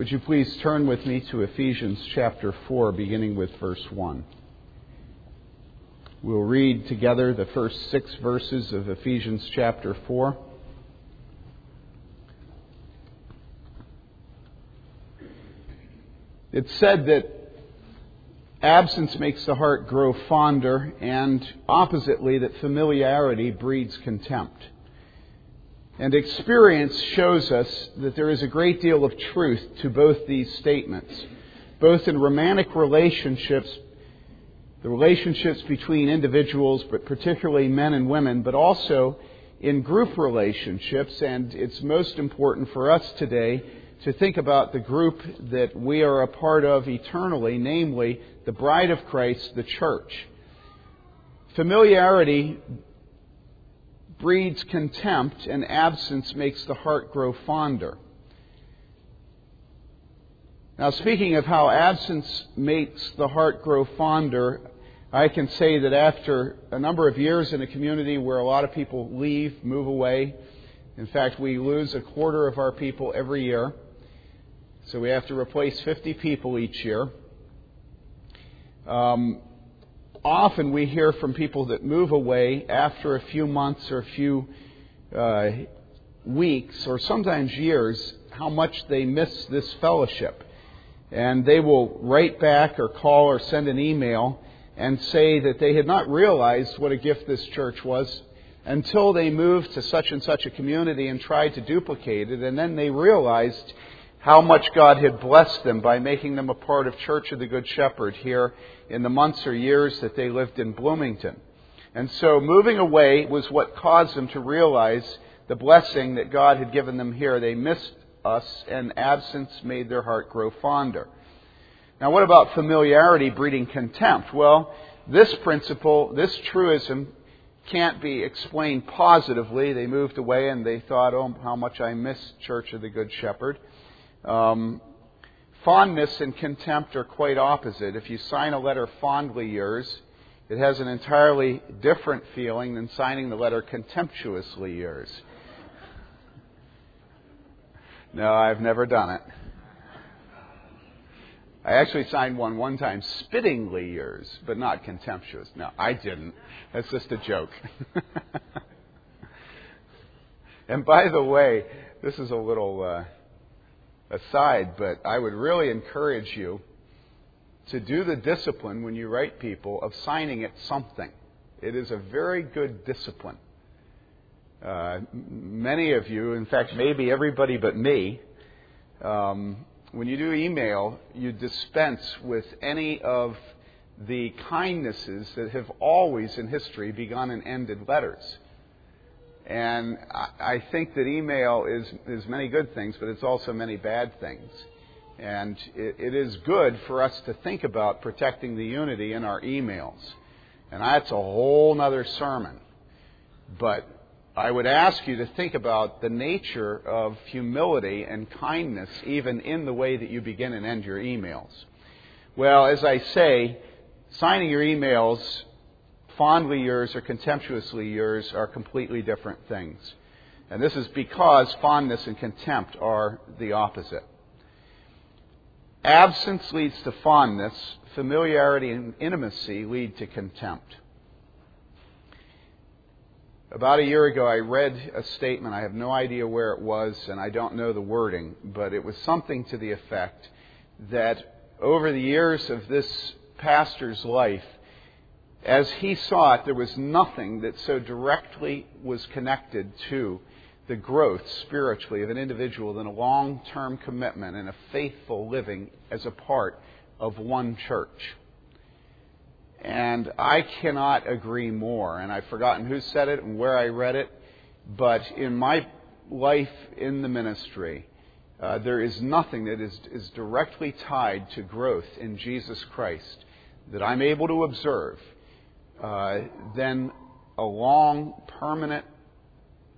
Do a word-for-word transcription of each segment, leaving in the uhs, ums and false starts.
Would you please turn with me to Ephesians chapter four, beginning with verse one. We'll read together the first six verses of Ephesians chapter four. It's said that absence makes the heart grow fonder, and oppositely, that familiarity breeds contempt. And experience shows us that there is a great deal of truth to both these statements, both in romantic relationships, the relationships between individuals, but particularly men and women, but also in group relationships. And it's most important for us today to think about the group that we are a part of eternally, namely the bride of Christ, the church. Familiarity breeds contempt, and absence makes the heart grow fonder. Now, speaking of how absence makes the heart grow fonder, I can say that after a number of years in a community where a lot of people leave, move away, in fact, we lose a quarter of our people every year, so we have to replace fifty people each year. Um, Often we hear from people that move away after a few months or a few uh, weeks or sometimes years how much they miss this fellowship. And they will write back or call or send an email and say that they had not realized what a gift this church was until they moved to such and such a community and tried to duplicate it. And then they realized how much God had blessed them by making them a part of Church of the Good Shepherd here in the months or years that they lived in Bloomington. And so moving away was what caused them to realize the blessing that God had given them here. They missed us, and absence made their heart grow fonder. Now, what about familiarity breeding contempt? Well, this principle, this truism, can't be explained positively. They moved away and they thought, oh, how much I miss Church of the Good Shepherd. Um, fondness and contempt are quite opposite. If you sign a letter fondly yours, it has an entirely different feeling than signing the letter contemptuously yours. No, I've never done it. I actually signed one one time spittingly yours, but not contemptuous. No, I didn't. That's just a joke. And by the way, this is a little... Uh, aside, but I would really encourage you to do the discipline when you write people of signing it something. It is a very good discipline. Uh, many of you, in fact, maybe everybody but me, um, when you do email, you dispense with any of the kindnesses that have always in history begun and ended letters. And I think that email is, is many good things, but it's also many bad things. And it, it is good for us to think about protecting the unity in our emails. And that's a whole other sermon. But I would ask you to think about the nature of humility and kindness, even in the way that you begin and end your emails. Well, as I say, signing your emails fondly yours or contemptuously yours are completely different things. And this is because fondness and contempt are the opposite. Absence leads to fondness. Familiarity and intimacy lead to contempt. About a year ago, I read a statement. I have no idea where it was, and I don't know the wording, but it was something to the effect that over the years of this pastor's life, as he saw it, there was nothing that so directly was connected to the growth spiritually of an individual than a long-term commitment and a faithful living as a part of one church. And I cannot agree more. And I've forgotten who said it and where I read it, but in my life in the ministry, uh, there is nothing that is, is directly tied to growth in Jesus Christ that I'm able to observe Uh, then a long, permanent,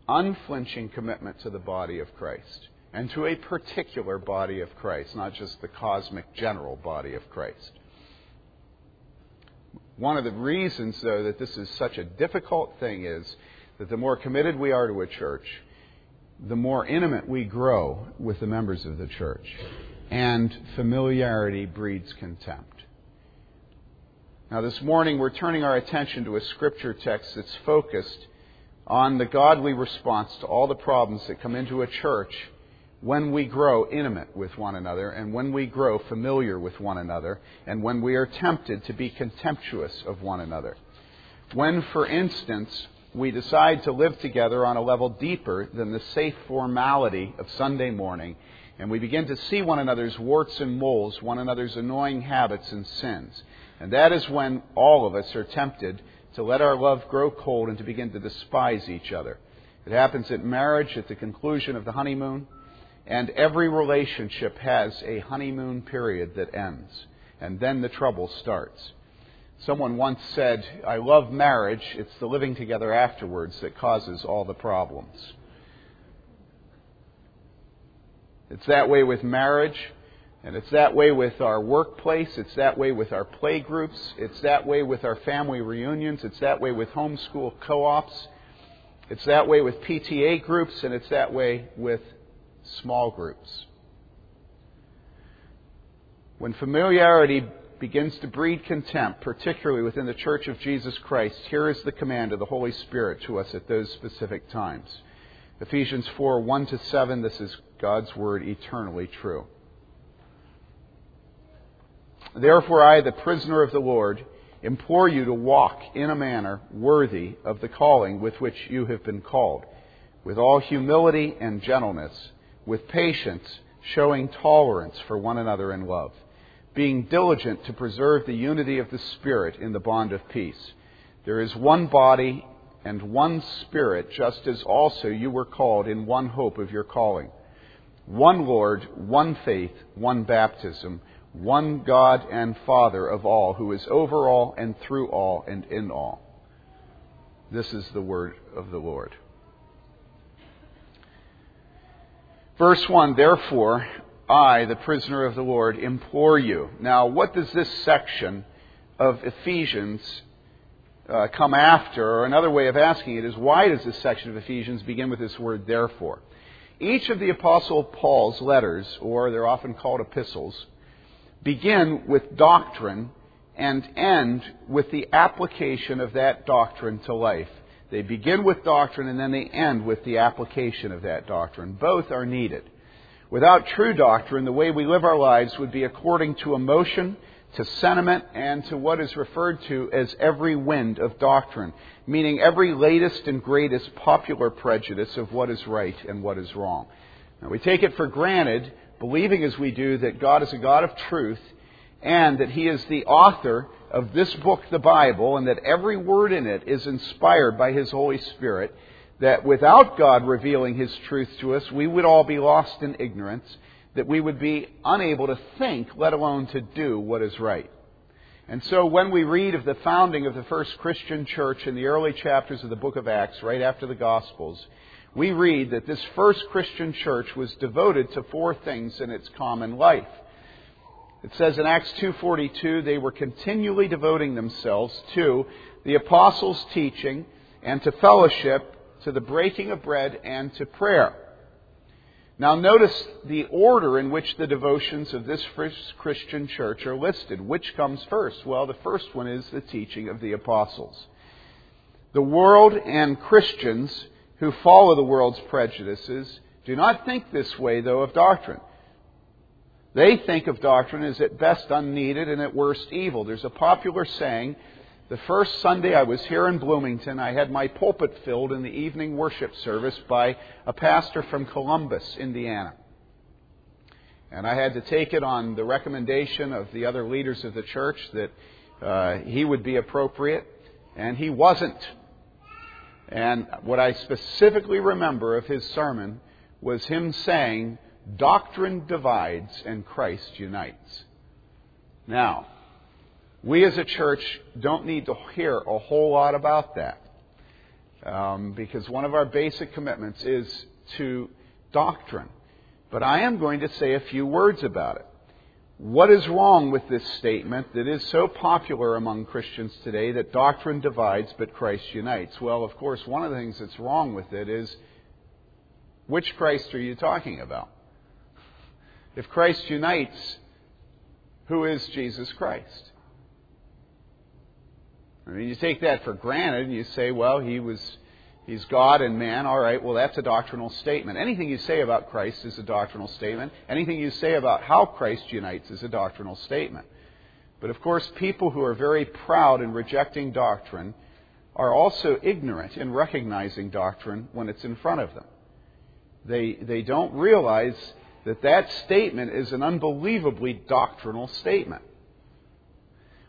unflinching commitment to the body of Christ and to a particular body of Christ, not just the cosmic general body of Christ. One of the reasons, though, that this is such a difficult thing is that the more committed we are to a church, the more intimate we grow with the members of the church. and familiarity breeds contempt. Now this morning we're turning our attention to a scripture text that's focused on the godly response to all the problems that come into a church when we grow intimate with one another and when we grow familiar with one another and when we are tempted to be contemptuous of one another. When, for instance, we decide to live together on a level deeper than the safe formality of Sunday morning, and we begin to see one another's warts and moles, one another's annoying habits and sins. And that is when all of us are tempted to let our love grow cold and to begin to despise each other. It happens at marriage, at the conclusion of the honeymoon, and every relationship has a honeymoon period that ends, and then the trouble starts. Someone once said, "I love marriage, it's the living together afterwards that causes all the problems." It's that way with marriage, and it's that way with our workplace, it's that way with our play groups, it's that way with our family reunions, it's that way with homeschool co-ops, it's that way with P T A groups, and it's that way with small groups. When familiarity begins to breed contempt, particularly within the Church of Jesus Christ, here is the command of the Holy Spirit to us at those specific times. Ephesians four, one to seven, this is God's word eternally true. Therefore I, the prisoner of the Lord, implore you to walk in a manner worthy of the calling with which you have been called, with all humility and gentleness, with patience, showing tolerance for one another in love, being diligent to preserve the unity of the Spirit in the bond of peace. There is one body and one Spirit, just as also you were called in one hope of your calling. One Lord, one faith, one baptism, one God and Father of all, who is over all and through all and in all. This is the word of the Lord. Verse one, therefore, I, the prisoner of the Lord, implore you. Now, what does this section of Ephesians uh, come after? Or another way of asking it is, why does this section of Ephesians begin with this word, therefore? Each of the Apostle Paul's letters, or they're often called epistles, begin with doctrine and end with the application of that doctrine to life. They begin with doctrine and then they end with the application of that doctrine. Both are needed. Without true doctrine, the way we live our lives would be according to emotion, to sentiment, and to what is referred to as every wind of doctrine, meaning every latest and greatest popular prejudice of what is right and what is wrong. Now, we take it for granted, believing as we do, that God is a God of truth and that He is the author of this book, the Bible, and that every word in it is inspired by His Holy Spirit, that without God revealing His truth to us, we would all be lost in ignorance, that we would be unable to think, let alone to do what is right. And so when we read of the founding of the first Christian church in the early chapters of the book of Acts, right after the Gospels, we read that this first Christian church was devoted to four things in its common life. It says in Acts two forty-two, they were continually devoting themselves to the apostles' teaching and to fellowship, to the breaking of bread, and to prayer. Now notice the order in which the devotions of this first Christian church are listed. Which comes first? Well, the first one is the teaching of the apostles. The world and Christians who follow the world's prejudices do not think this way, though, of doctrine. They think of doctrine as at best unneeded and at worst evil. There's a popular saying, the first Sunday I was here in Bloomington, I had my pulpit filled in the evening worship service by a pastor from Columbus, Indiana. And I had to take it on the recommendation of the other leaders of the church that uh, he would be appropriate, and he wasn't. And what I specifically remember of his sermon was him saying, "Doctrine divides and Christ unites." Now, we as a church don't need to hear a whole lot about that, um, because one of our basic commitments is to doctrine. But I am going to say a few words about it. What is wrong with this statement that is so popular among Christians today, that doctrine divides but Christ unites? Well, of course, one of the things that's wrong with it is, which Christ are you talking about? If Christ unites, who is Jesus Christ? I mean, you take that for granted and you say, well, he was, he's God and man. All right, well, that's a doctrinal statement. Anything you say about Christ is a doctrinal statement. Anything you say about how Christ unites is a doctrinal statement. But, of course, people who are very proud in rejecting doctrine are also ignorant in recognizing doctrine when it's in front of them. They, they don't realize that that statement is an unbelievably doctrinal statement.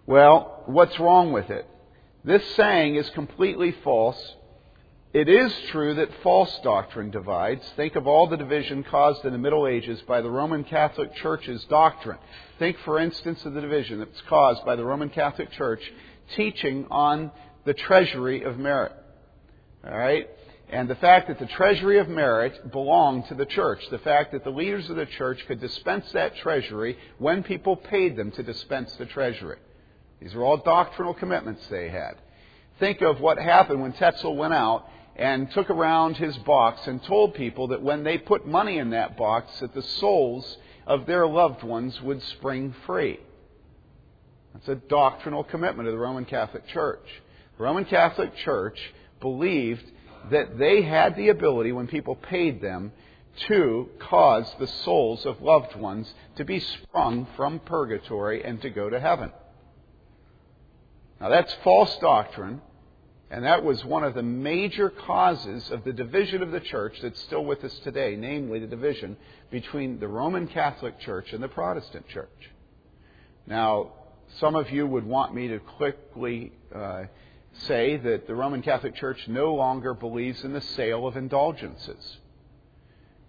Well, what's wrong with it? This saying is completely false. It is true that false doctrine divides. Think of all the division caused in the Middle Ages by the Roman Catholic Church's doctrine. Think, for instance, of the division that's caused by the Roman Catholic Church teaching on the treasury of merit. All right? And the fact that the treasury of merit belonged to the church, the fact that the leaders of the church could dispense that treasury when people paid them to dispense the treasury. These are all doctrinal commitments they had. Think of what happened when Tetzel went out and took around his box and told people that when they put money in that box, that the souls of their loved ones would spring free. That's a doctrinal commitment of the Roman Catholic Church. The Roman Catholic Church believed that they had the ability, when people paid them, to cause the souls of loved ones to be sprung from purgatory and to go to heaven. Now, that's false doctrine, and that was one of the major causes of the division of the church that's still with us today, namely the division between the Roman Catholic Church and the Protestant Church. Now, some of you would want me to quickly Uh, say that the Roman Catholic Church no longer believes in the sale of indulgences.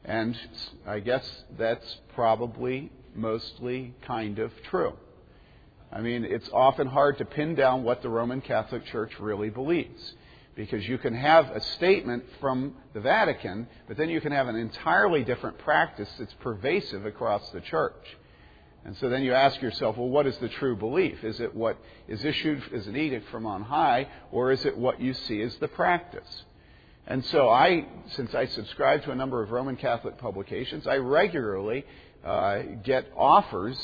And I guess that's probably mostly kind of true. I mean, it's often hard to pin down what the Roman Catholic Church really believes, because you can have a statement from the Vatican, but then you can have an entirely different practice that's pervasive across the church. And so then you ask yourself, well, what is the true belief? Is it what is issued as an edict from on high, or is it what you see as the practice? And so I, since I subscribe to a number of Roman Catholic publications, I regularly uh, get offers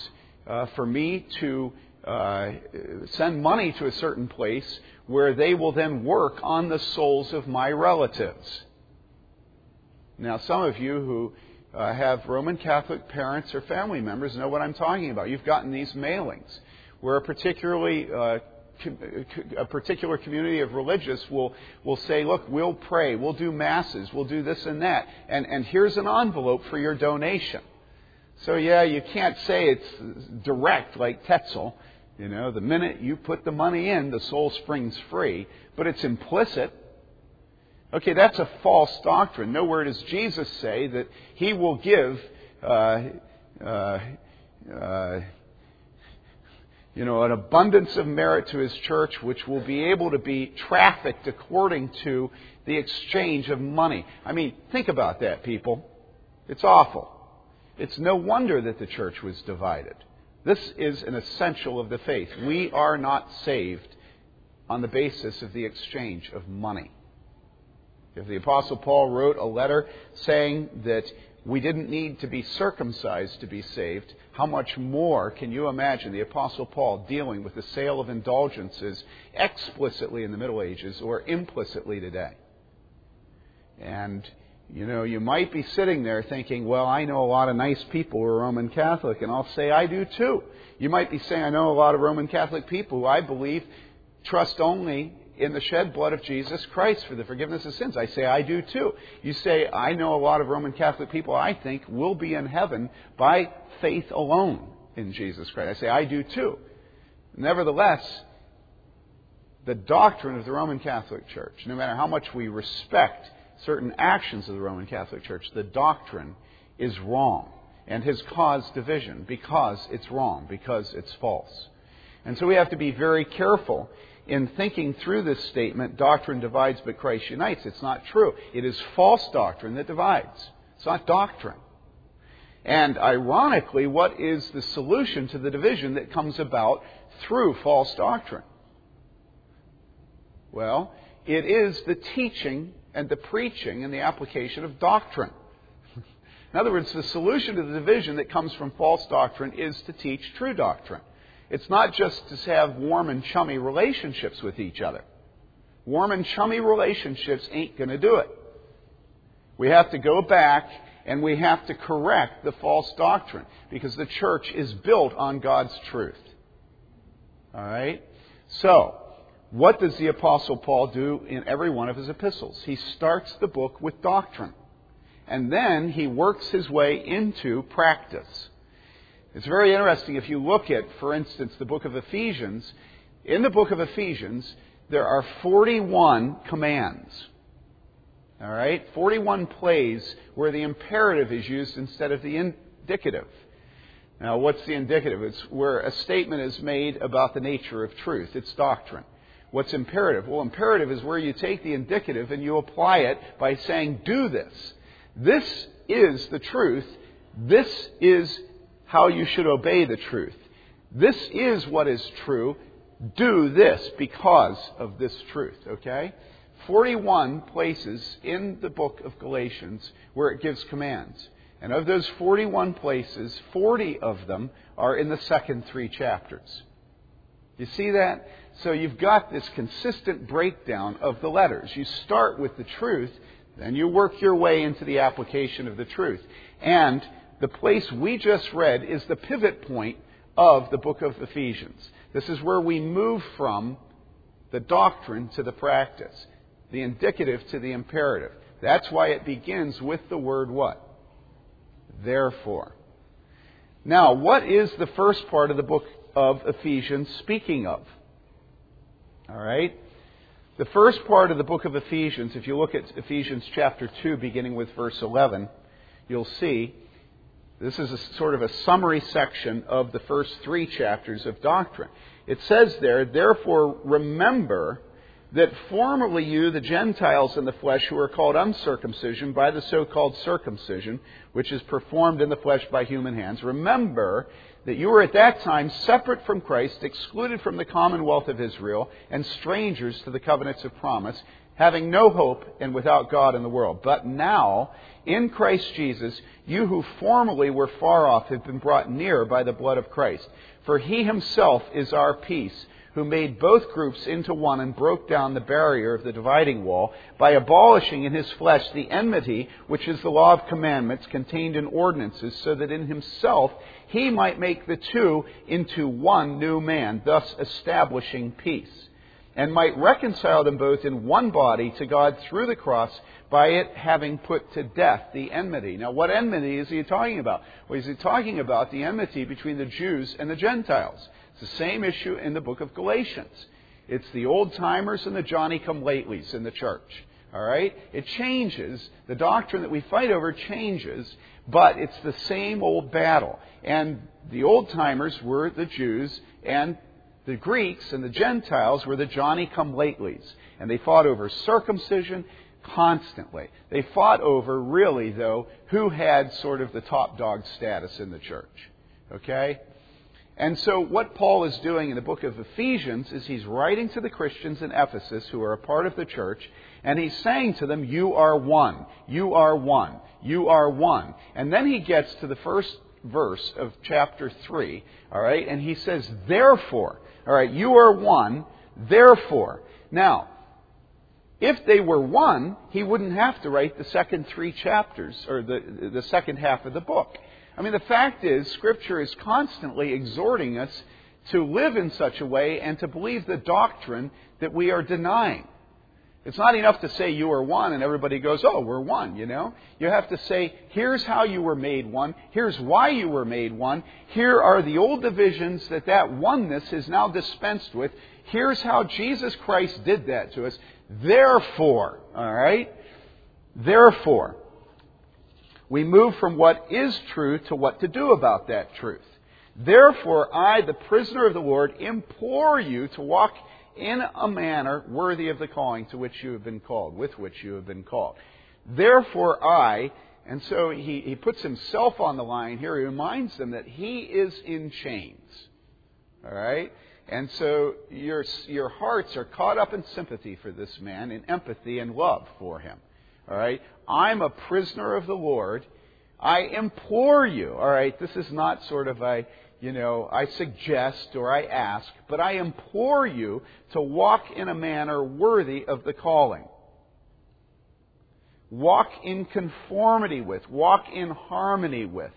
uh, for me to uh, send money to a certain place where they will then work on the souls of my relatives. Now, some of you who Uh, have Roman Catholic parents or family members know what I'm talking about. You've gotten these mailings where a particularly uh, com- a particular community of religious will will say, look, we'll pray, we'll do masses, we'll do this and that, and and here's an envelope for your donation. So yeah, you can't say it's direct like Tetzel. You know, the minute you put the money in, the soul springs free, but it's implicit. Okay, that's a false doctrine. Nowhere does Jesus say that he will give, uh, uh, uh, you know, an abundance of merit to his church, which will be able to be trafficked according to the exchange of money. I mean, think about that, people. It's awful. It's no wonder that the church was divided. This is an essential of the faith. We are not saved on the basis of the exchange of money. If the Apostle Paul wrote a letter saying that we didn't need to be circumcised to be saved, how much more can you imagine the Apostle Paul dealing with the sale of indulgences explicitly in the Middle Ages or implicitly today? And, you know, you might be sitting there thinking, well, I know a lot of nice people who are Roman Catholic, and I'll say I do too. You might be saying, I know a lot of Roman Catholic people who I believe trust only in the shed blood of Jesus Christ for the forgiveness of sins. I say, I do too. You say, I know a lot of Roman Catholic people I think will be in heaven by faith alone in Jesus Christ. I say, I do too. Nevertheless, the doctrine of the Roman Catholic Church, no matter how much we respect certain actions of the Roman Catholic Church, the doctrine is wrong and has caused division because it's wrong, because it's false. And so we have to be very careful in thinking through this statement, doctrine divides but Christ unites. It's not true. It is false doctrine that divides. It's not doctrine. And ironically, what is the solution to the division that comes about through false doctrine? Well, it is the teaching and the preaching and the application of doctrine. In other words, the solution to the division that comes from false doctrine is to teach true doctrine. It's not just to have warm and chummy relationships with each other. Warm and chummy relationships ain't going to do it. We have to go back and we have to correct the false doctrine because the church is built on God's truth. All right? So, what does the Apostle Paul do in every one of his epistles? He starts the book with doctrine. And then he works his way into practice. It's very interesting if you look at, for instance, the book of Ephesians. In the book of Ephesians, there are forty-one commands. All right? forty-one plays where the imperative is used instead of the indicative. Now, what's the indicative? It's where a statement is made about the nature of truth. It's doctrine. What's imperative? Well, imperative is where you take the indicative and you apply it by saying, do this. This is the truth. This is how you should obey the truth. This is what is true. Do this because of this truth. Okay? forty-one places in the book of Galatians where it gives commands. And of those forty-one places, forty of them are in the second three chapters. You see that? So you've got this consistent breakdown of the letters. You start with the truth, then you work your way into the application of the truth. And the place we just read is the pivot point of the book of Ephesians. This is where we move from the doctrine to the practice, the indicative to the imperative. That's why it begins with the word what? Therefore. Now, what is the first part of the book of Ephesians speaking of? All right? The first part of the book of Ephesians, if you look at Ephesians chapter two, beginning with verse eleven, you'll see this is a sort of a summary section of the first three chapters of doctrine. It says there, therefore remember that formerly you, the Gentiles in the flesh, who are called uncircumcision by the so-called circumcision, which is performed in the flesh by human hands, remember that you were at that time separate from Christ, excluded from the commonwealth of Israel, and strangers to the covenants of promise, having no hope and without God in the world. But now, in Christ Jesus, you who formerly were far off have been brought near by the blood of Christ. For he himself is our peace, who made both groups into one and broke down the barrier of the dividing wall by abolishing in his flesh the enmity, which is the law of commandments contained in ordinances, so that in himself he might make the two into one new man, thus establishing peace, and might reconcile them both in one body to God through the cross, by it having put to death the enmity. Now, what enmity is he talking about? Well, is he talking about the enmity between the Jews and the Gentiles? It's the same issue in the book of Galatians. It's the old-timers and the Johnny-come-latelys in the church. All right? It changes. The doctrine that we fight over changes, but it's the same old battle. And the old-timers were the Jews, and the Greeks and the Gentiles were the Johnny-come-latelys. And they fought over circumcision constantly. They fought over, really, though, who had sort of the top dog status in the church. Okay? And so what Paul is doing in the book of Ephesians is he's writing to the Christians in Ephesus who are a part of the church, and he's saying to them, you are one, you are one, you are one. And then he gets to the first verse of chapter three, all right, and he says, therefore, all right, you are one, therefore. Now, if they were one, he wouldn't have to write the second three chapters, or the, the second half of the book. I mean, the fact is, Scripture is constantly exhorting us to live in such a way and to believe the doctrine that we are denying. It's not enough to say you are one and everybody goes, oh, we're one, you know. You have to say, here's how you were made one. Here's why you were made one. Here are the old divisions that that oneness is now dispensed with. Here's how Jesus Christ did that to us. Therefore, all right, therefore. We move from what is true to what to do about that truth. Therefore, I, the prisoner of the Lord, implore you to walk in a manner worthy of the calling to which you have been called, with which you have been called. Therefore, I, and so he, he puts himself on the line here. He reminds them that he is in chains. All right? And so your, your hearts are caught up in sympathy for this man, in empathy and love for him. All right? I'm a prisoner of the Lord. I implore you. All right, this is not sort of a, you know, I suggest or I ask, but I implore you to walk in a manner worthy of the calling. Walk in conformity with, walk in harmony with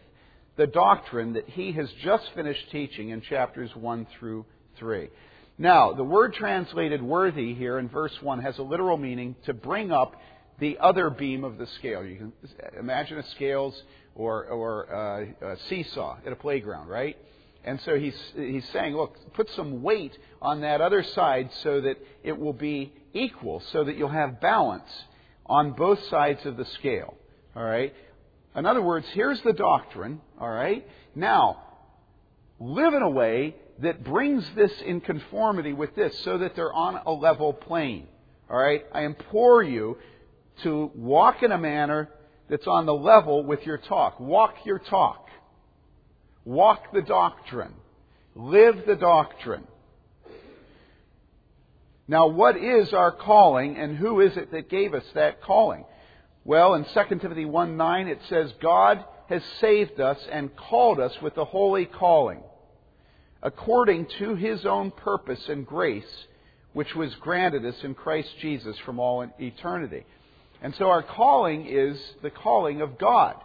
the doctrine that he has just finished teaching in chapters one through three. Now, the word translated worthy here in verse one has a literal meaning to bring up the other beam of the scale. You can imagine a scales or, or uh, a seesaw at a playground, right? And so he's, he's saying, look, put some weight on that other side so that it will be equal, so that you'll have balance on both sides of the scale, all right? In other words, here's the doctrine, all right? Now, live in a way that brings this in conformity with this so that they're on a level plane, all right? I implore you to walk in a manner that's on the level with your talk. Walk your talk. Walk the doctrine. Live the doctrine. Now, what is our calling and who is it that gave us that calling? Well, in Second Timothy one nine, it says, God has saved us and called us with a holy calling, according to His own purpose and grace, which was granted us in Christ Jesus from all eternity. And so our calling is the calling of God.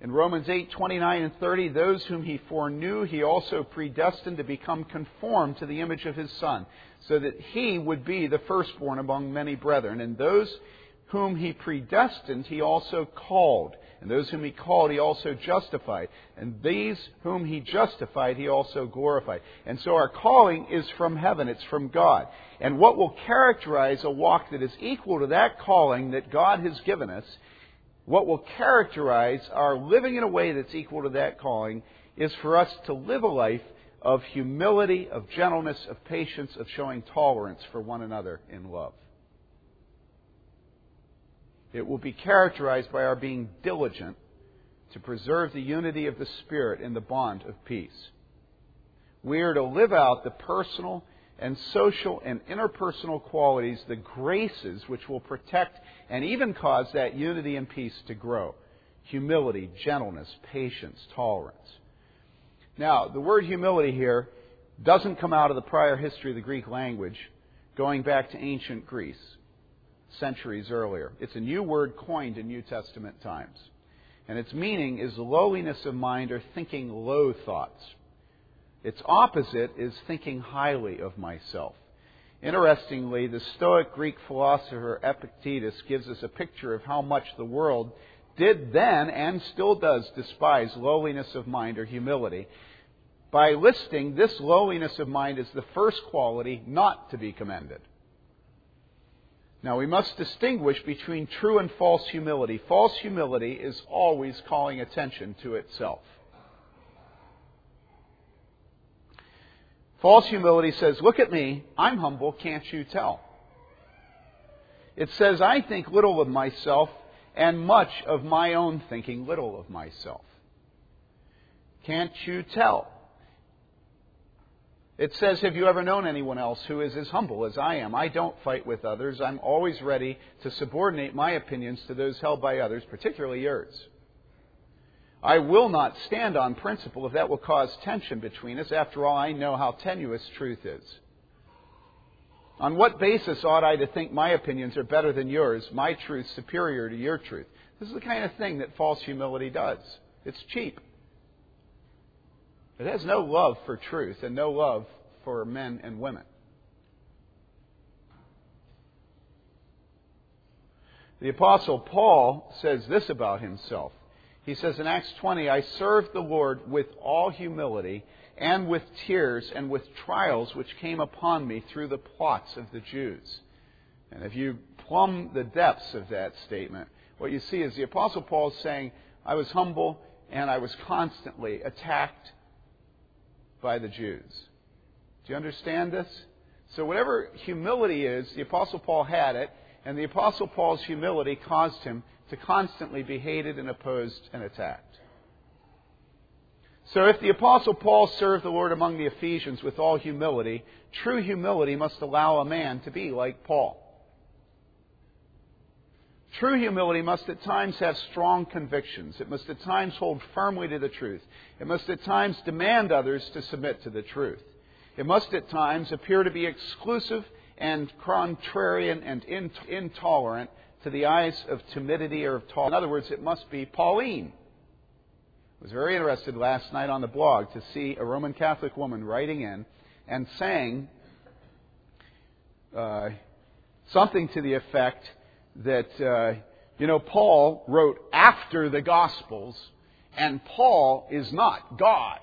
In Romans eight twenty-nine and thirty, those whom He foreknew, He also predestined to become conformed to the image of His Son, so that He would be the firstborn among many brethren. And those whom He predestined, He also called. And those whom He called, He also justified. And these whom He justified, He also glorified. And so our calling is from heaven. It's from God. And what will characterize a walk that is equal to that calling that God has given us, what will characterize our living in a way that's equal to that calling, is for us to live a life of humility, of gentleness, of patience, of showing tolerance for one another in love. It will be characterized by our being diligent to preserve the unity of the Spirit in the bond of peace. We are to live out the personal and social and interpersonal qualities, the graces which will protect and even cause that unity and peace to grow. Humility, gentleness, patience, tolerance. Now, the word humility here doesn't come out of the prior history of the Greek language, going back to ancient Greece, centuries earlier. It's a new word coined in New Testament times. And its meaning is lowliness of mind or thinking low thoughts. Its opposite is thinking highly of myself. Interestingly, the Stoic Greek philosopher Epictetus gives us a picture of how much the world did then and still does despise lowliness of mind or humility by listing this lowliness of mind as the first quality not to be commended. Now, we must distinguish between true and false humility. False humility is always calling attention to itself. False humility says, look at me, I'm humble, can't you tell? It says, I think little of myself and much of my own thinking little of myself. Can't you tell? It says, have you ever known anyone else who is as humble as I am? I don't fight with others. I'm always ready to subordinate my opinions to those held by others, particularly yours. I will not stand on principle if that will cause tension between us. After all, I know how tenuous truth is. On what basis ought I to think my opinions are better than yours, my truth superior to your truth? This is the kind of thing that false humility does. It's cheap. It has no love for truth and no love for men and women. The Apostle Paul says this about himself. He says in Acts twenty, I served the Lord with all humility and with tears and with trials which came upon me through the plots of the Jews. And if you plumb the depths of that statement, what you see is the Apostle Paul is saying, I was humble and I was constantly attacked by the Jews. Do you understand this? So whatever humility is, the Apostle Paul had it, and the Apostle Paul's humility caused him to constantly be hated and opposed and attacked. So if the Apostle Paul served the Lord among the Ephesians with all humility, true humility must allow a man to be like Paul. True humility must at times have strong convictions. It must at times hold firmly to the truth. It must at times demand others to submit to the truth. It must at times appear to be exclusive and contrarian and intolerant to the eyes of timidity or of tolerance. In other words, it must be Pauline. I was very interested last night on the blog to see a Roman Catholic woman writing in and saying uh, something to the effect that, uh, you know, Paul wrote after the Gospels, and Paul is not God.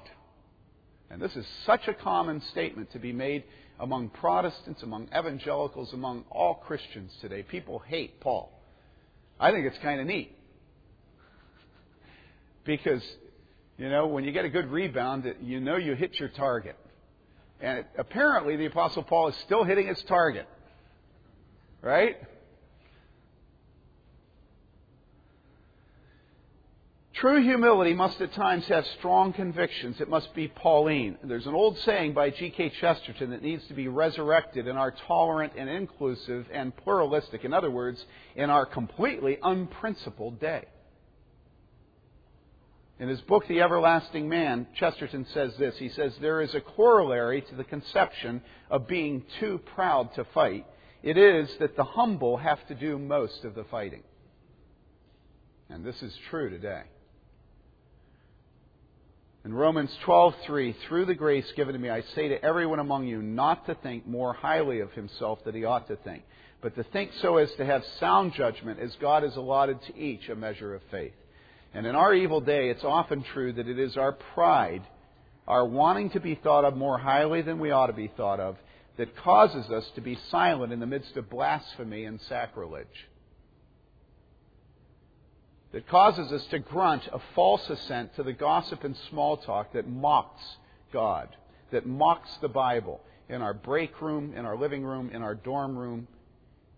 And this is such a common statement to be made among Protestants, among evangelicals, among all Christians today. People hate Paul. I think it's kind of neat. Because, you know, when you get a good rebound, you know you hit your target. And it, apparently the Apostle Paul is still hitting his target. Right? True humility must at times have strong convictions. It must be Pauline. There's an old saying by G K Chesterton that needs to be resurrected in our tolerant and inclusive and pluralistic, in other words, in our completely unprincipled day. In his book, The Everlasting Man, Chesterton says this. He says, there is a corollary to the conception of being too proud to fight. It is that the humble have to do most of the fighting. And this is true today. In Romans twelve three, through the grace given to me, I say to everyone among you not to think more highly of himself than he ought to think, but to think so as to have sound judgment, as God has allotted to each a measure of faith. And in our evil day, it's often true that it is our pride, our wanting to be thought of more highly than we ought to be thought of, that causes us to be silent in the midst of blasphemy and sacrilege. That causes us to grunt a false assent to the gossip and small talk that mocks God, that mocks the Bible in our break room, in our living room, in our dorm room,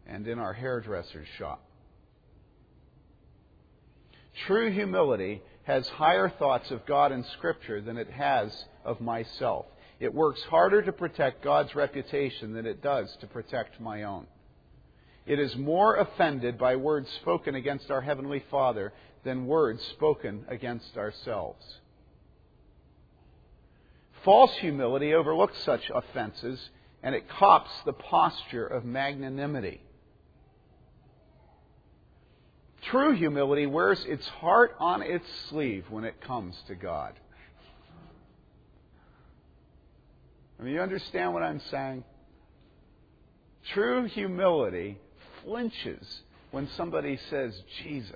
and in our hairdresser's shop. True humility has higher thoughts of God in Scripture than it has of myself. It works harder to protect God's reputation than it does to protect my own. It is more offended by words spoken against our Heavenly Father than words spoken against ourselves. False humility overlooks such offenses, and it cops the posture of magnanimity. True humility wears its heart on its sleeve when it comes to God. I mean, you understand what I'm saying? True humility flinches when somebody says Jesus.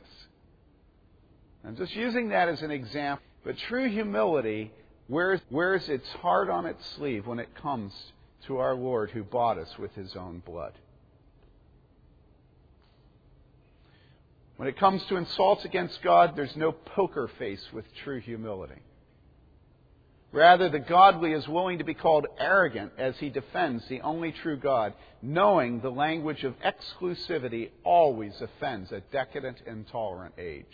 I'm just using that as an example. But true humility wears, wears its heart on its sleeve when it comes to our Lord who bought us with His own blood. When it comes to insults against God, there's no poker face with true humility. Rather, the godly is willing to be called arrogant as he defends the only true God, knowing the language of exclusivity always offends a decadent, intolerant age.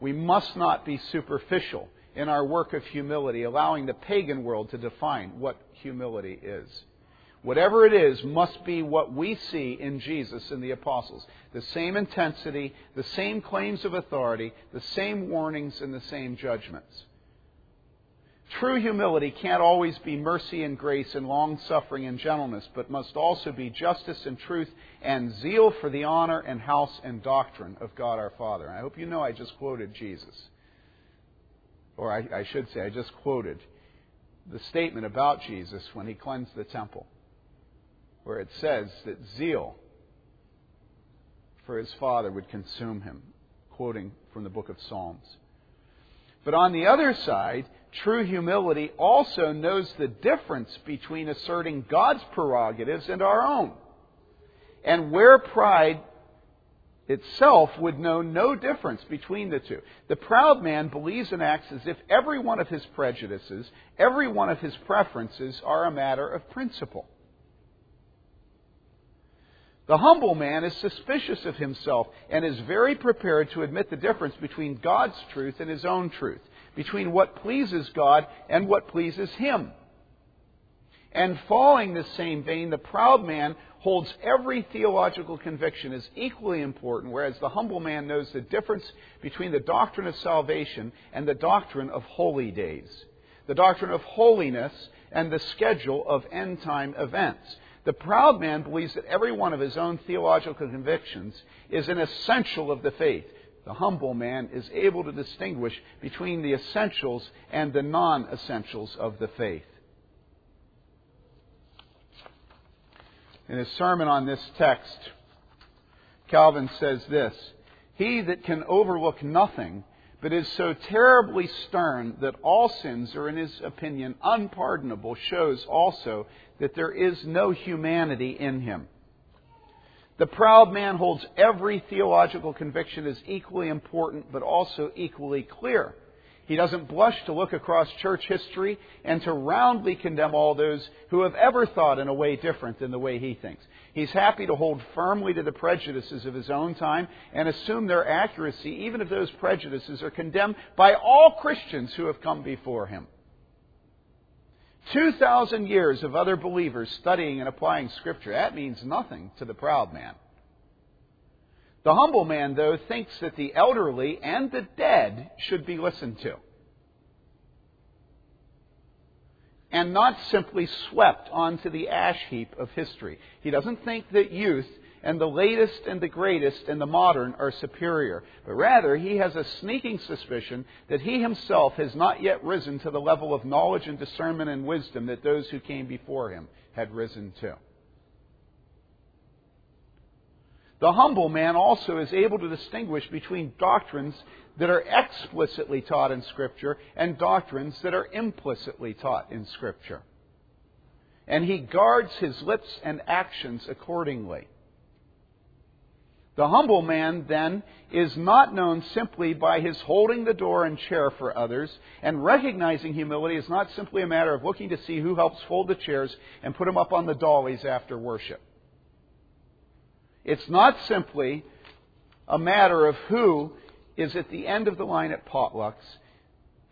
We must not be superficial in our work of humility, allowing the pagan world to define what humility is. Whatever it is must be what we see in Jesus and the apostles. The same intensity, the same claims of authority, the same warnings, and the same judgments. True humility can't always be mercy and grace and long-suffering and gentleness, but must also be justice and truth and zeal for the honor and house and doctrine of God our Father. And I hope you know I just quoted Jesus. Or I, I should say, I just quoted the statement about Jesus when He cleansed the temple, where it says that zeal for His Father would consume Him, quoting from the book of Psalms. But on the other side, true humility also knows the difference between asserting God's prerogatives and our own. And where pride itself would know no difference between the two. The proud man believes and acts as if every one of his prejudices, every one of his preferences are a matter of principle. The humble man is suspicious of himself and is very prepared to admit the difference between God's truth and his own truth, between what pleases God and what pleases him. And following this same vein, the proud man holds every theological conviction as equally important, whereas the humble man knows the difference between the doctrine of salvation and the doctrine of holy days, the doctrine of holiness and the schedule of end-time events. The proud man believes that every one of his own theological convictions is an essential of the faith. The humble man is able to distinguish between the essentials and the non-essentials of the faith. In his sermon on this text, Calvin says this: "He that can overlook nothing, but is so terribly stern that all sins are, in his opinion, unpardonable, shows also that there is no humanity in him." The proud man holds every theological conviction as equally important, but also equally clear. He doesn't blush to look across church history and to roundly condemn all those who have ever thought in a way different than the way he thinks. He's happy to hold firmly to the prejudices of his own time and assume their accuracy, even if those prejudices are condemned by all Christians who have come before him. two thousand years of other believers studying and applying Scripture, that means nothing to the proud man. The humble man, though, thinks that the elderly and the dead should be listened to, and not simply swept onto the ash heap of history. He doesn't think that youth and the latest and the greatest and the modern are superior, but rather he has a sneaking suspicion that he himself has not yet risen to the level of knowledge and discernment and wisdom that those who came before him had risen to. The humble man also is able to distinguish between doctrines that are explicitly taught in Scripture and doctrines that are implicitly taught in Scripture. And he guards his lips and actions accordingly. The humble man, then, is not known simply by his holding the door and chair for others, and recognizing humility is not simply a matter of looking to see who helps fold the chairs and put them up on the dollies after worship. It's not simply a matter of who is at the end of the line at potlucks.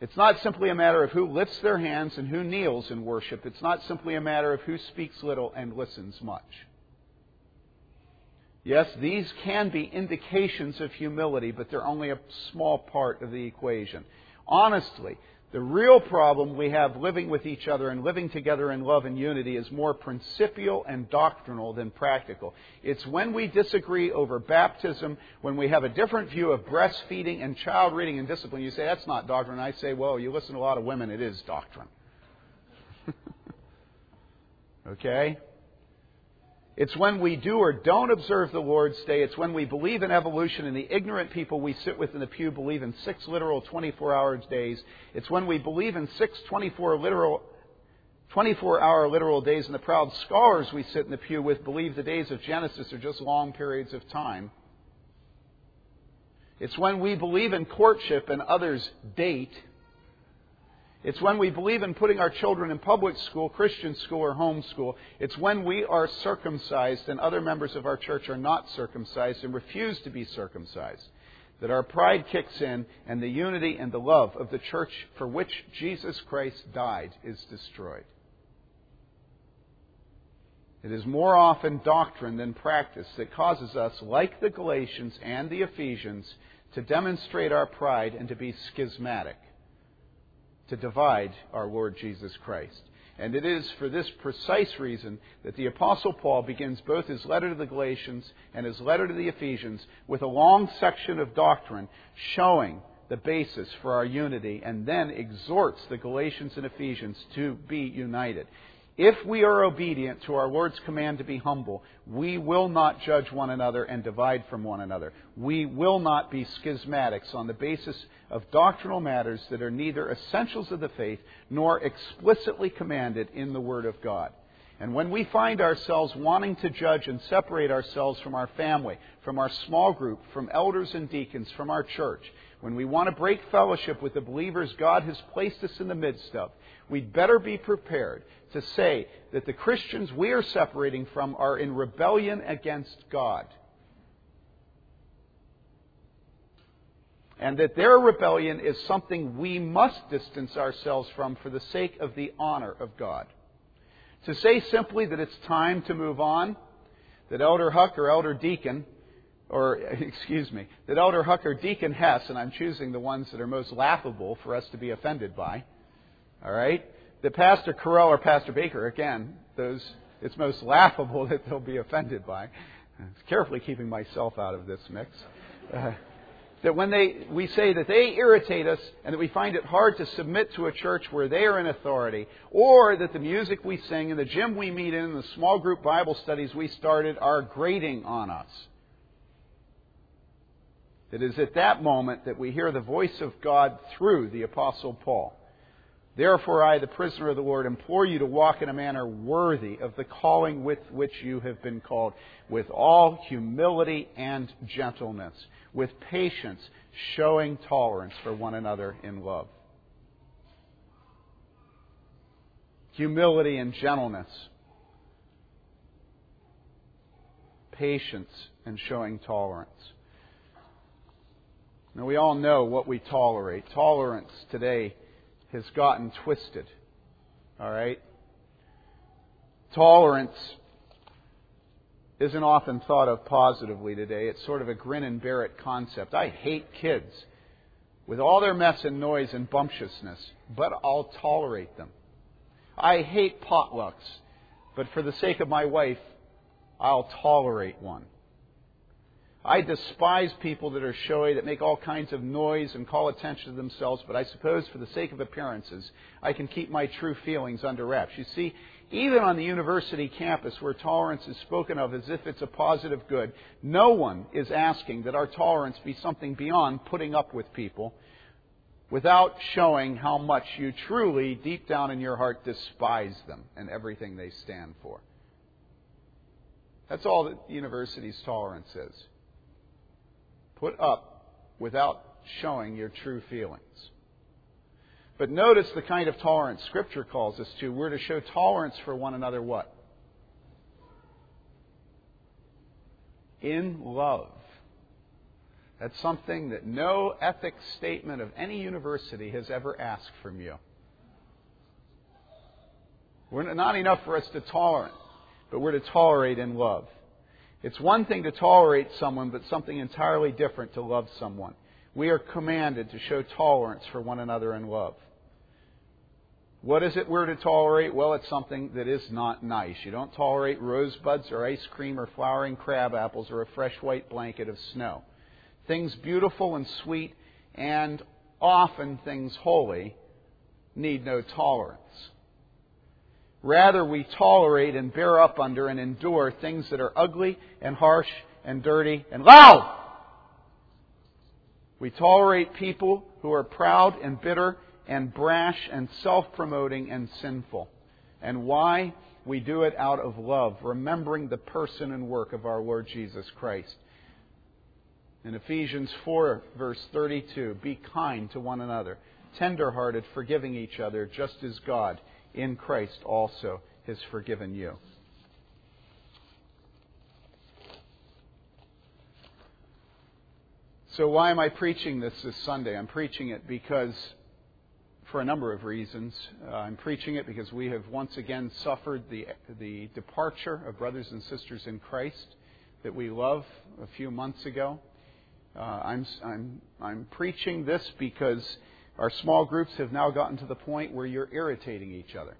It's not simply a matter of who lifts their hands and who kneels in worship. It's not simply a matter of who speaks little and listens much. Yes, these can be indications of humility, but they're only a small part of the equation. Honestly, the real problem we have living with each other and living together in love and unity is more principial and doctrinal than practical. It's when we disagree over baptism, when we have a different view of breastfeeding and child rearing and discipline. You say, that's not doctrine. I say, well, you listen to a lot of women, it is doctrine. Okay? It's when we do or don't observe the Lord's Day. It's when we believe in evolution and the ignorant people we sit with in the pew believe in six literal twenty-four hour days. It's when we believe in six twenty-four literal, twenty-four hour literal days and the proud scholars we sit in the pew with believe the days of Genesis are just long periods of time. It's when we believe in courtship and others date. It's when we believe in putting our children in public school, Christian school, or home school. It's when we are circumcised and other members of our church are not circumcised and refuse to be circumcised, that our pride kicks in and the unity and the love of the church for which Jesus Christ died is destroyed. It is more often doctrine than practice that causes us, like the Galatians and the Ephesians, to demonstrate our pride and to be schismatic, to divide our Lord Jesus Christ. And it is for this precise reason that the Apostle Paul begins both his letter to the Galatians and his letter to the Ephesians with a long section of doctrine showing the basis for our unity, and then exhorts the Galatians and Ephesians to be united. If we are obedient to our Lord's command to be humble, we will not judge one another and divide from one another. We will not be schismatics on the basis of doctrinal matters that are neither essentials of the faith nor explicitly commanded in the Word of God. And when we find ourselves wanting to judge and separate ourselves from our family, from our small group, from elders and deacons, from our church, when we want to break fellowship with the believers God has placed us in the midst of, we'd better be prepared to say that the Christians we are separating from are in rebellion against God, and that their rebellion is something we must distance ourselves from for the sake of the honor of God. To say simply that it's time to move on, that Elder Huck or Elder Deacon, or excuse me, that Elder Huck or Deacon Hess, and I'm choosing the ones that are most laughable for us to be offended by, all right, that Pastor Carell or Pastor Baker, again, those it's most laughable that they'll be offended by. I'm carefully keeping myself out of this mix. Uh, that when they we say that they irritate us and that we find it hard to submit to a church where they are in authority, or that the music we sing and the gym we meet in and the small group Bible studies we started are grating on us. It is at that moment that we hear the voice of God through the Apostle Paul. Therefore, I, the prisoner of the Lord, implore you to walk in a manner worthy of the calling with which you have been called, with all humility and gentleness, with patience, showing tolerance for one another in love. Humility and gentleness. Patience and showing tolerance. Now, we all know what we tolerate. Tolerance today has gotten twisted. All right? Tolerance isn't often thought of positively today. It's sort of a grin and bear it concept. I hate kids with all their mess and noise and bumptiousness, but I'll tolerate them. I hate potlucks, but for the sake of my wife, I'll tolerate one. I despise people that are showy, that make all kinds of noise and call attention to themselves, but I suppose for the sake of appearances, I can keep my true feelings under wraps. You see, even on the university campus where tolerance is spoken of as if it's a positive good, no one is asking that our tolerance be something beyond putting up with people without showing how much you truly, deep down in your heart, despise them and everything they stand for. That's all that university's tolerance is. Put up without showing your true feelings. But notice the kind of tolerance Scripture calls us to. We're to show tolerance for one another what? In love. That's something that no ethics statement of any university has ever asked from you. We're not enough for us to tolerate, but we're to tolerate in love. It's one thing to tolerate someone, but something entirely different to love someone. We are commanded to show tolerance for one another in love. What is it we're to tolerate? Well, it's something that is not nice. You don't tolerate rosebuds or ice cream or flowering crab apples or a fresh white blanket of snow. Things beautiful and sweet and often things holy need no tolerance. Rather, we tolerate and bear up under and endure things that are ugly and harsh and dirty and loud. We tolerate people who are proud and bitter and brash and self-promoting and sinful. And why? We do it out of love, remembering the person and work of our Lord Jesus Christ. In Ephesians four, verse thirty-two, be kind to one another, tender-hearted, forgiving each other, just as God in Christ also has forgiven you. So why am I preaching this this Sunday? I'm preaching it because, for a number of reasons, uh, I'm preaching it because we have once again suffered the, the departure of brothers and sisters in Christ that we love a few months ago. Uh, I'm, I'm, I'm preaching this because our small groups have now gotten to the point where you're irritating each other.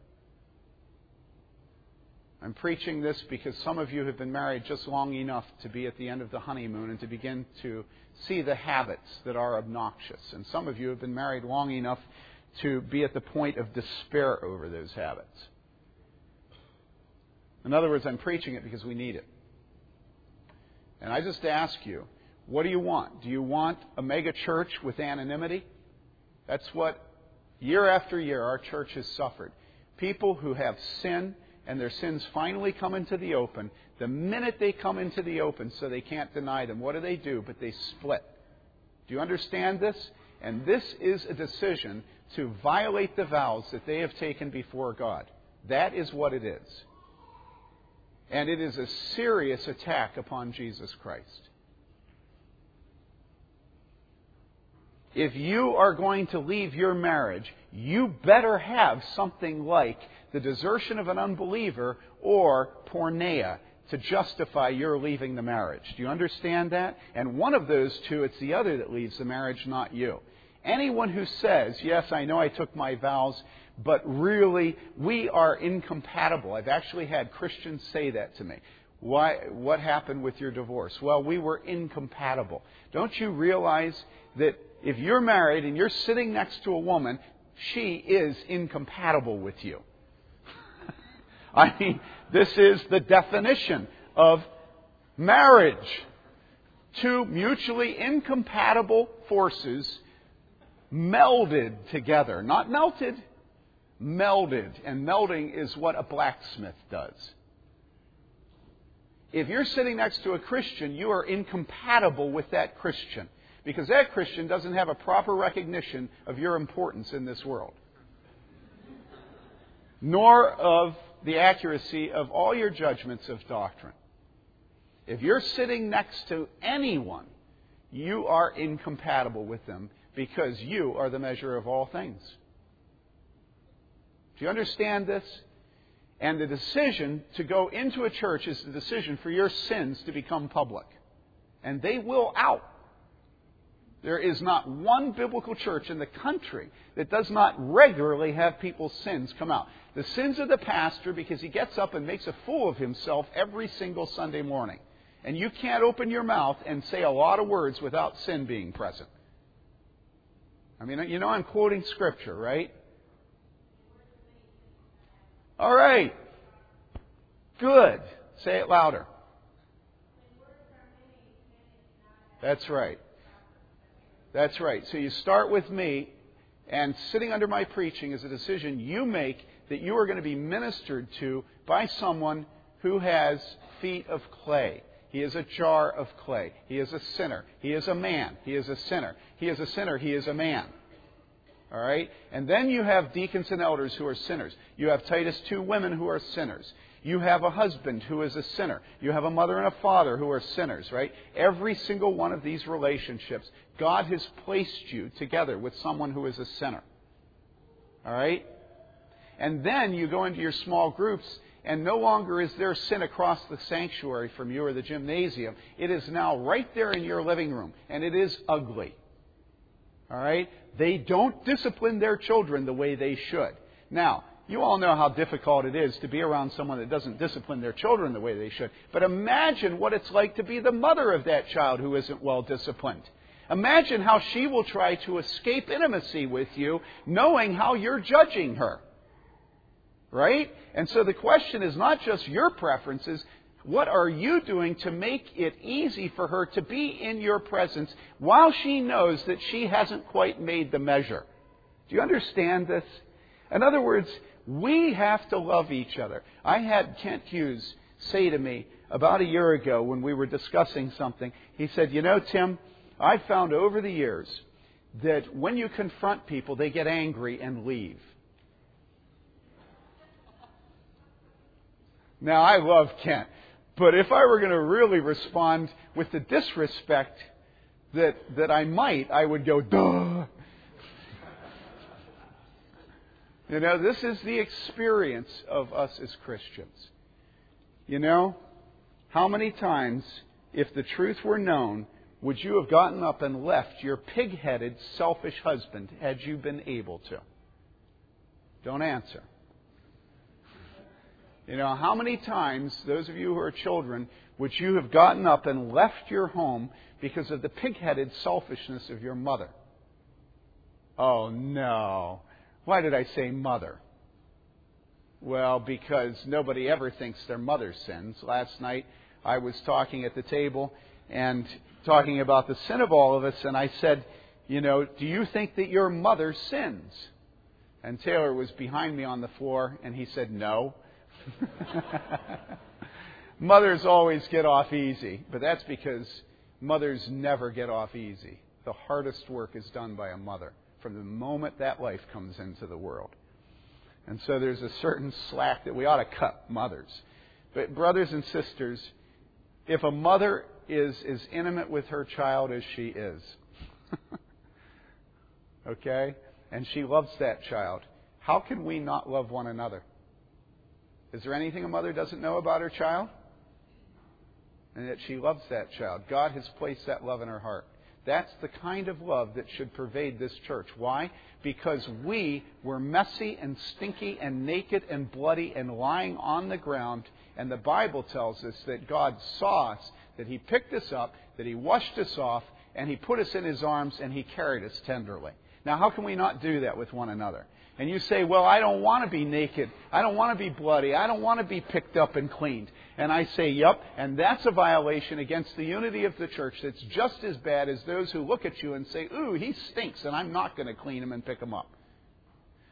I'm preaching this because some of you have been married just long enough to be at the end of the honeymoon and to begin to see the habits that are obnoxious. And some of you have been married long enough to be at the point of despair over those habits. In other words, I'm preaching it because we need it. And I just ask you, what do you want? Do you want a mega church with anonymity? That's what, year after year, our church has suffered. People who have sin, and their sins finally come into the open. The minute they come into the open, so they can't deny them, what do they do? But they split. Do you understand this? And this is a decision to violate the vows that they have taken before God. That is what it is. And it is a serious attack upon Jesus Christ. If you are going to leave your marriage, you better have something like the desertion of an unbeliever, or porneia, to justify your leaving the marriage. Do you understand that? And one of those two, it's the other that leaves the marriage, not you. Anyone who says, yes, I know I took my vows, but really, we are incompatible. I've actually had Christians say that to me. Why? What happened with your divorce? Well, we were incompatible. Don't you realize that if you're married and you're sitting next to a woman, she is incompatible with you? I mean, this is the definition of marriage. Two mutually incompatible forces melded together. Not melted, melded. And melding is what a blacksmith does. If you're sitting next to a Christian, you are incompatible with that Christian, because that Christian doesn't have a proper recognition of your importance in this world, nor of the accuracy of all your judgments of doctrine. If you're sitting next to anyone, you are incompatible with them, because you are the measure of all things. Do you understand this? And the decision to go into a church is the decision for your sins to become public. And they will out. There is not one biblical church in the country that does not regularly have people's sins come out. The sins of the pastor, because he gets up and makes a fool of himself every single Sunday morning. And you can't open your mouth and say a lot of words without sin being present. I mean, you know I'm quoting Scripture, right? All right. Good. Say it louder. That's right. That's right. So you start with me, and sitting under my preaching is a decision you make that you are going to be ministered to by someone who has feet of clay. He is a jar of clay. He is a sinner. He is a man. He is a sinner. He is a sinner. He is a man. All right? And then you have deacons and elders who are sinners. You have Titus two women who are sinners. You have a husband who is a sinner. You have a mother and a father who are sinners, right? Every single one of these relationships, God has placed you together with someone who is a sinner. All right? And then you go into your small groups, and no longer is there sin across the sanctuary from you or the gymnasium. It is now right there in your living room, and it is ugly. All right? They don't discipline their children the way they should. Now, you all know how difficult it is to be around someone that doesn't discipline their children the way they should. But imagine what it's like to be the mother of that child who isn't well disciplined. Imagine how she will try to escape intimacy with you, knowing how you're judging her. Right? And so the question is not just your preferences. What are you doing to make it easy for her to be in your presence while she knows that she hasn't quite made the measure? Do you understand this? In other words, we have to love each other. I had Kent Hughes say to me about a year ago when we were discussing something, he said, you know, Tim, I've found over the years that when you confront people, they get angry and leave. Now, I love Kent. But if I were going to really respond with the disrespect that that I might, I would go, duh. You know, this is the experience of us as Christians. You know, how many times, if the truth were known, would you have gotten up and left your pig-headed, selfish husband had you been able to? Don't answer. You know, how many times, those of you who are children, would you have gotten up and left your home because of the pig-headed selfishness of your mother? Oh, no. Why did I say mother? Well, because nobody ever thinks their mother sins. Last night, I was talking at the table and talking about the sin of all of us, and I said, you know, do you think that your mother sins? And Taylor was behind me on the floor, and he said, no. Mothers always get off easy, but that's because mothers never get off easy. The hardest work is done by a mother from the moment that life comes into the world. And so there's a certain slack that we ought to cut mothers. But brothers and sisters, if a mother is as intimate with her child as she is, okay, and she loves that child, how can we not love one another? Is there anything a mother doesn't know about her child? And that she loves that child. God has placed that love in her heart. That's the kind of love that should pervade this church. Why? Because we were messy and stinky and naked and bloody and lying on the ground. And the Bible tells us that God saw us, that He picked us up, that He washed us off, and He put us in His arms, and He carried us tenderly. Now, how can we not do that with one another? And you say, well, I don't want to be naked. I don't want to be bloody. I don't want to be picked up and cleaned. And I say, yep, and that's a violation against the unity of the church that's just as bad as those who look at you and say, ooh, he stinks, and I'm not going to clean him and pick him up.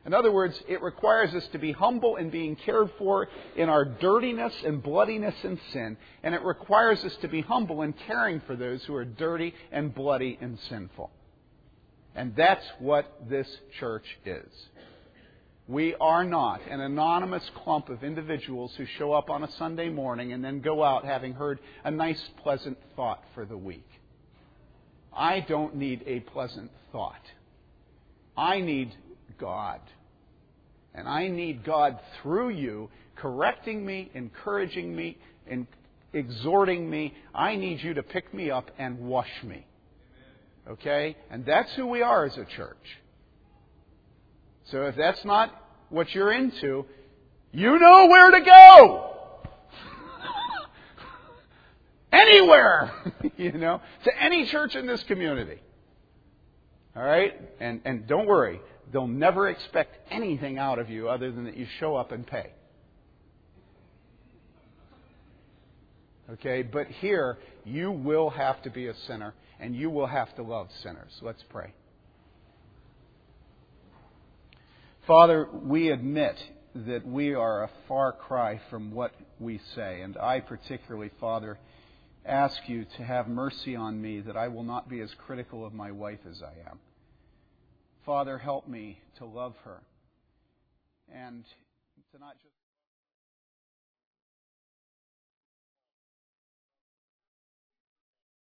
In other words, it requires us to be humble in being cared for in our dirtiness and bloodiness and sin. And it requires us to be humble in caring for those who are dirty and bloody and sinful. And that's what this church is. We are not an anonymous clump of individuals who show up on a Sunday morning and then go out having heard a nice, pleasant thought for the week. I don't need a pleasant thought. I need God. And I need God through you, correcting me, encouraging me, and exhorting me. I need you to pick me up and wash me. Okay? And that's who we are as a church. So if that's not what you're into, you know where to go! Anywhere! You know? To any church in this community. Alright? And, and don't worry. They'll never expect anything out of you other than that you show up and pay. Okay? But here, you will have to be a sinner, and you will have to love sinners. Let's pray. Father, we admit that we are a far cry from what we say. And I particularly, Father, ask you to have mercy on me that I will not be as critical of my wife as I am. Father, help me to love her and to not just...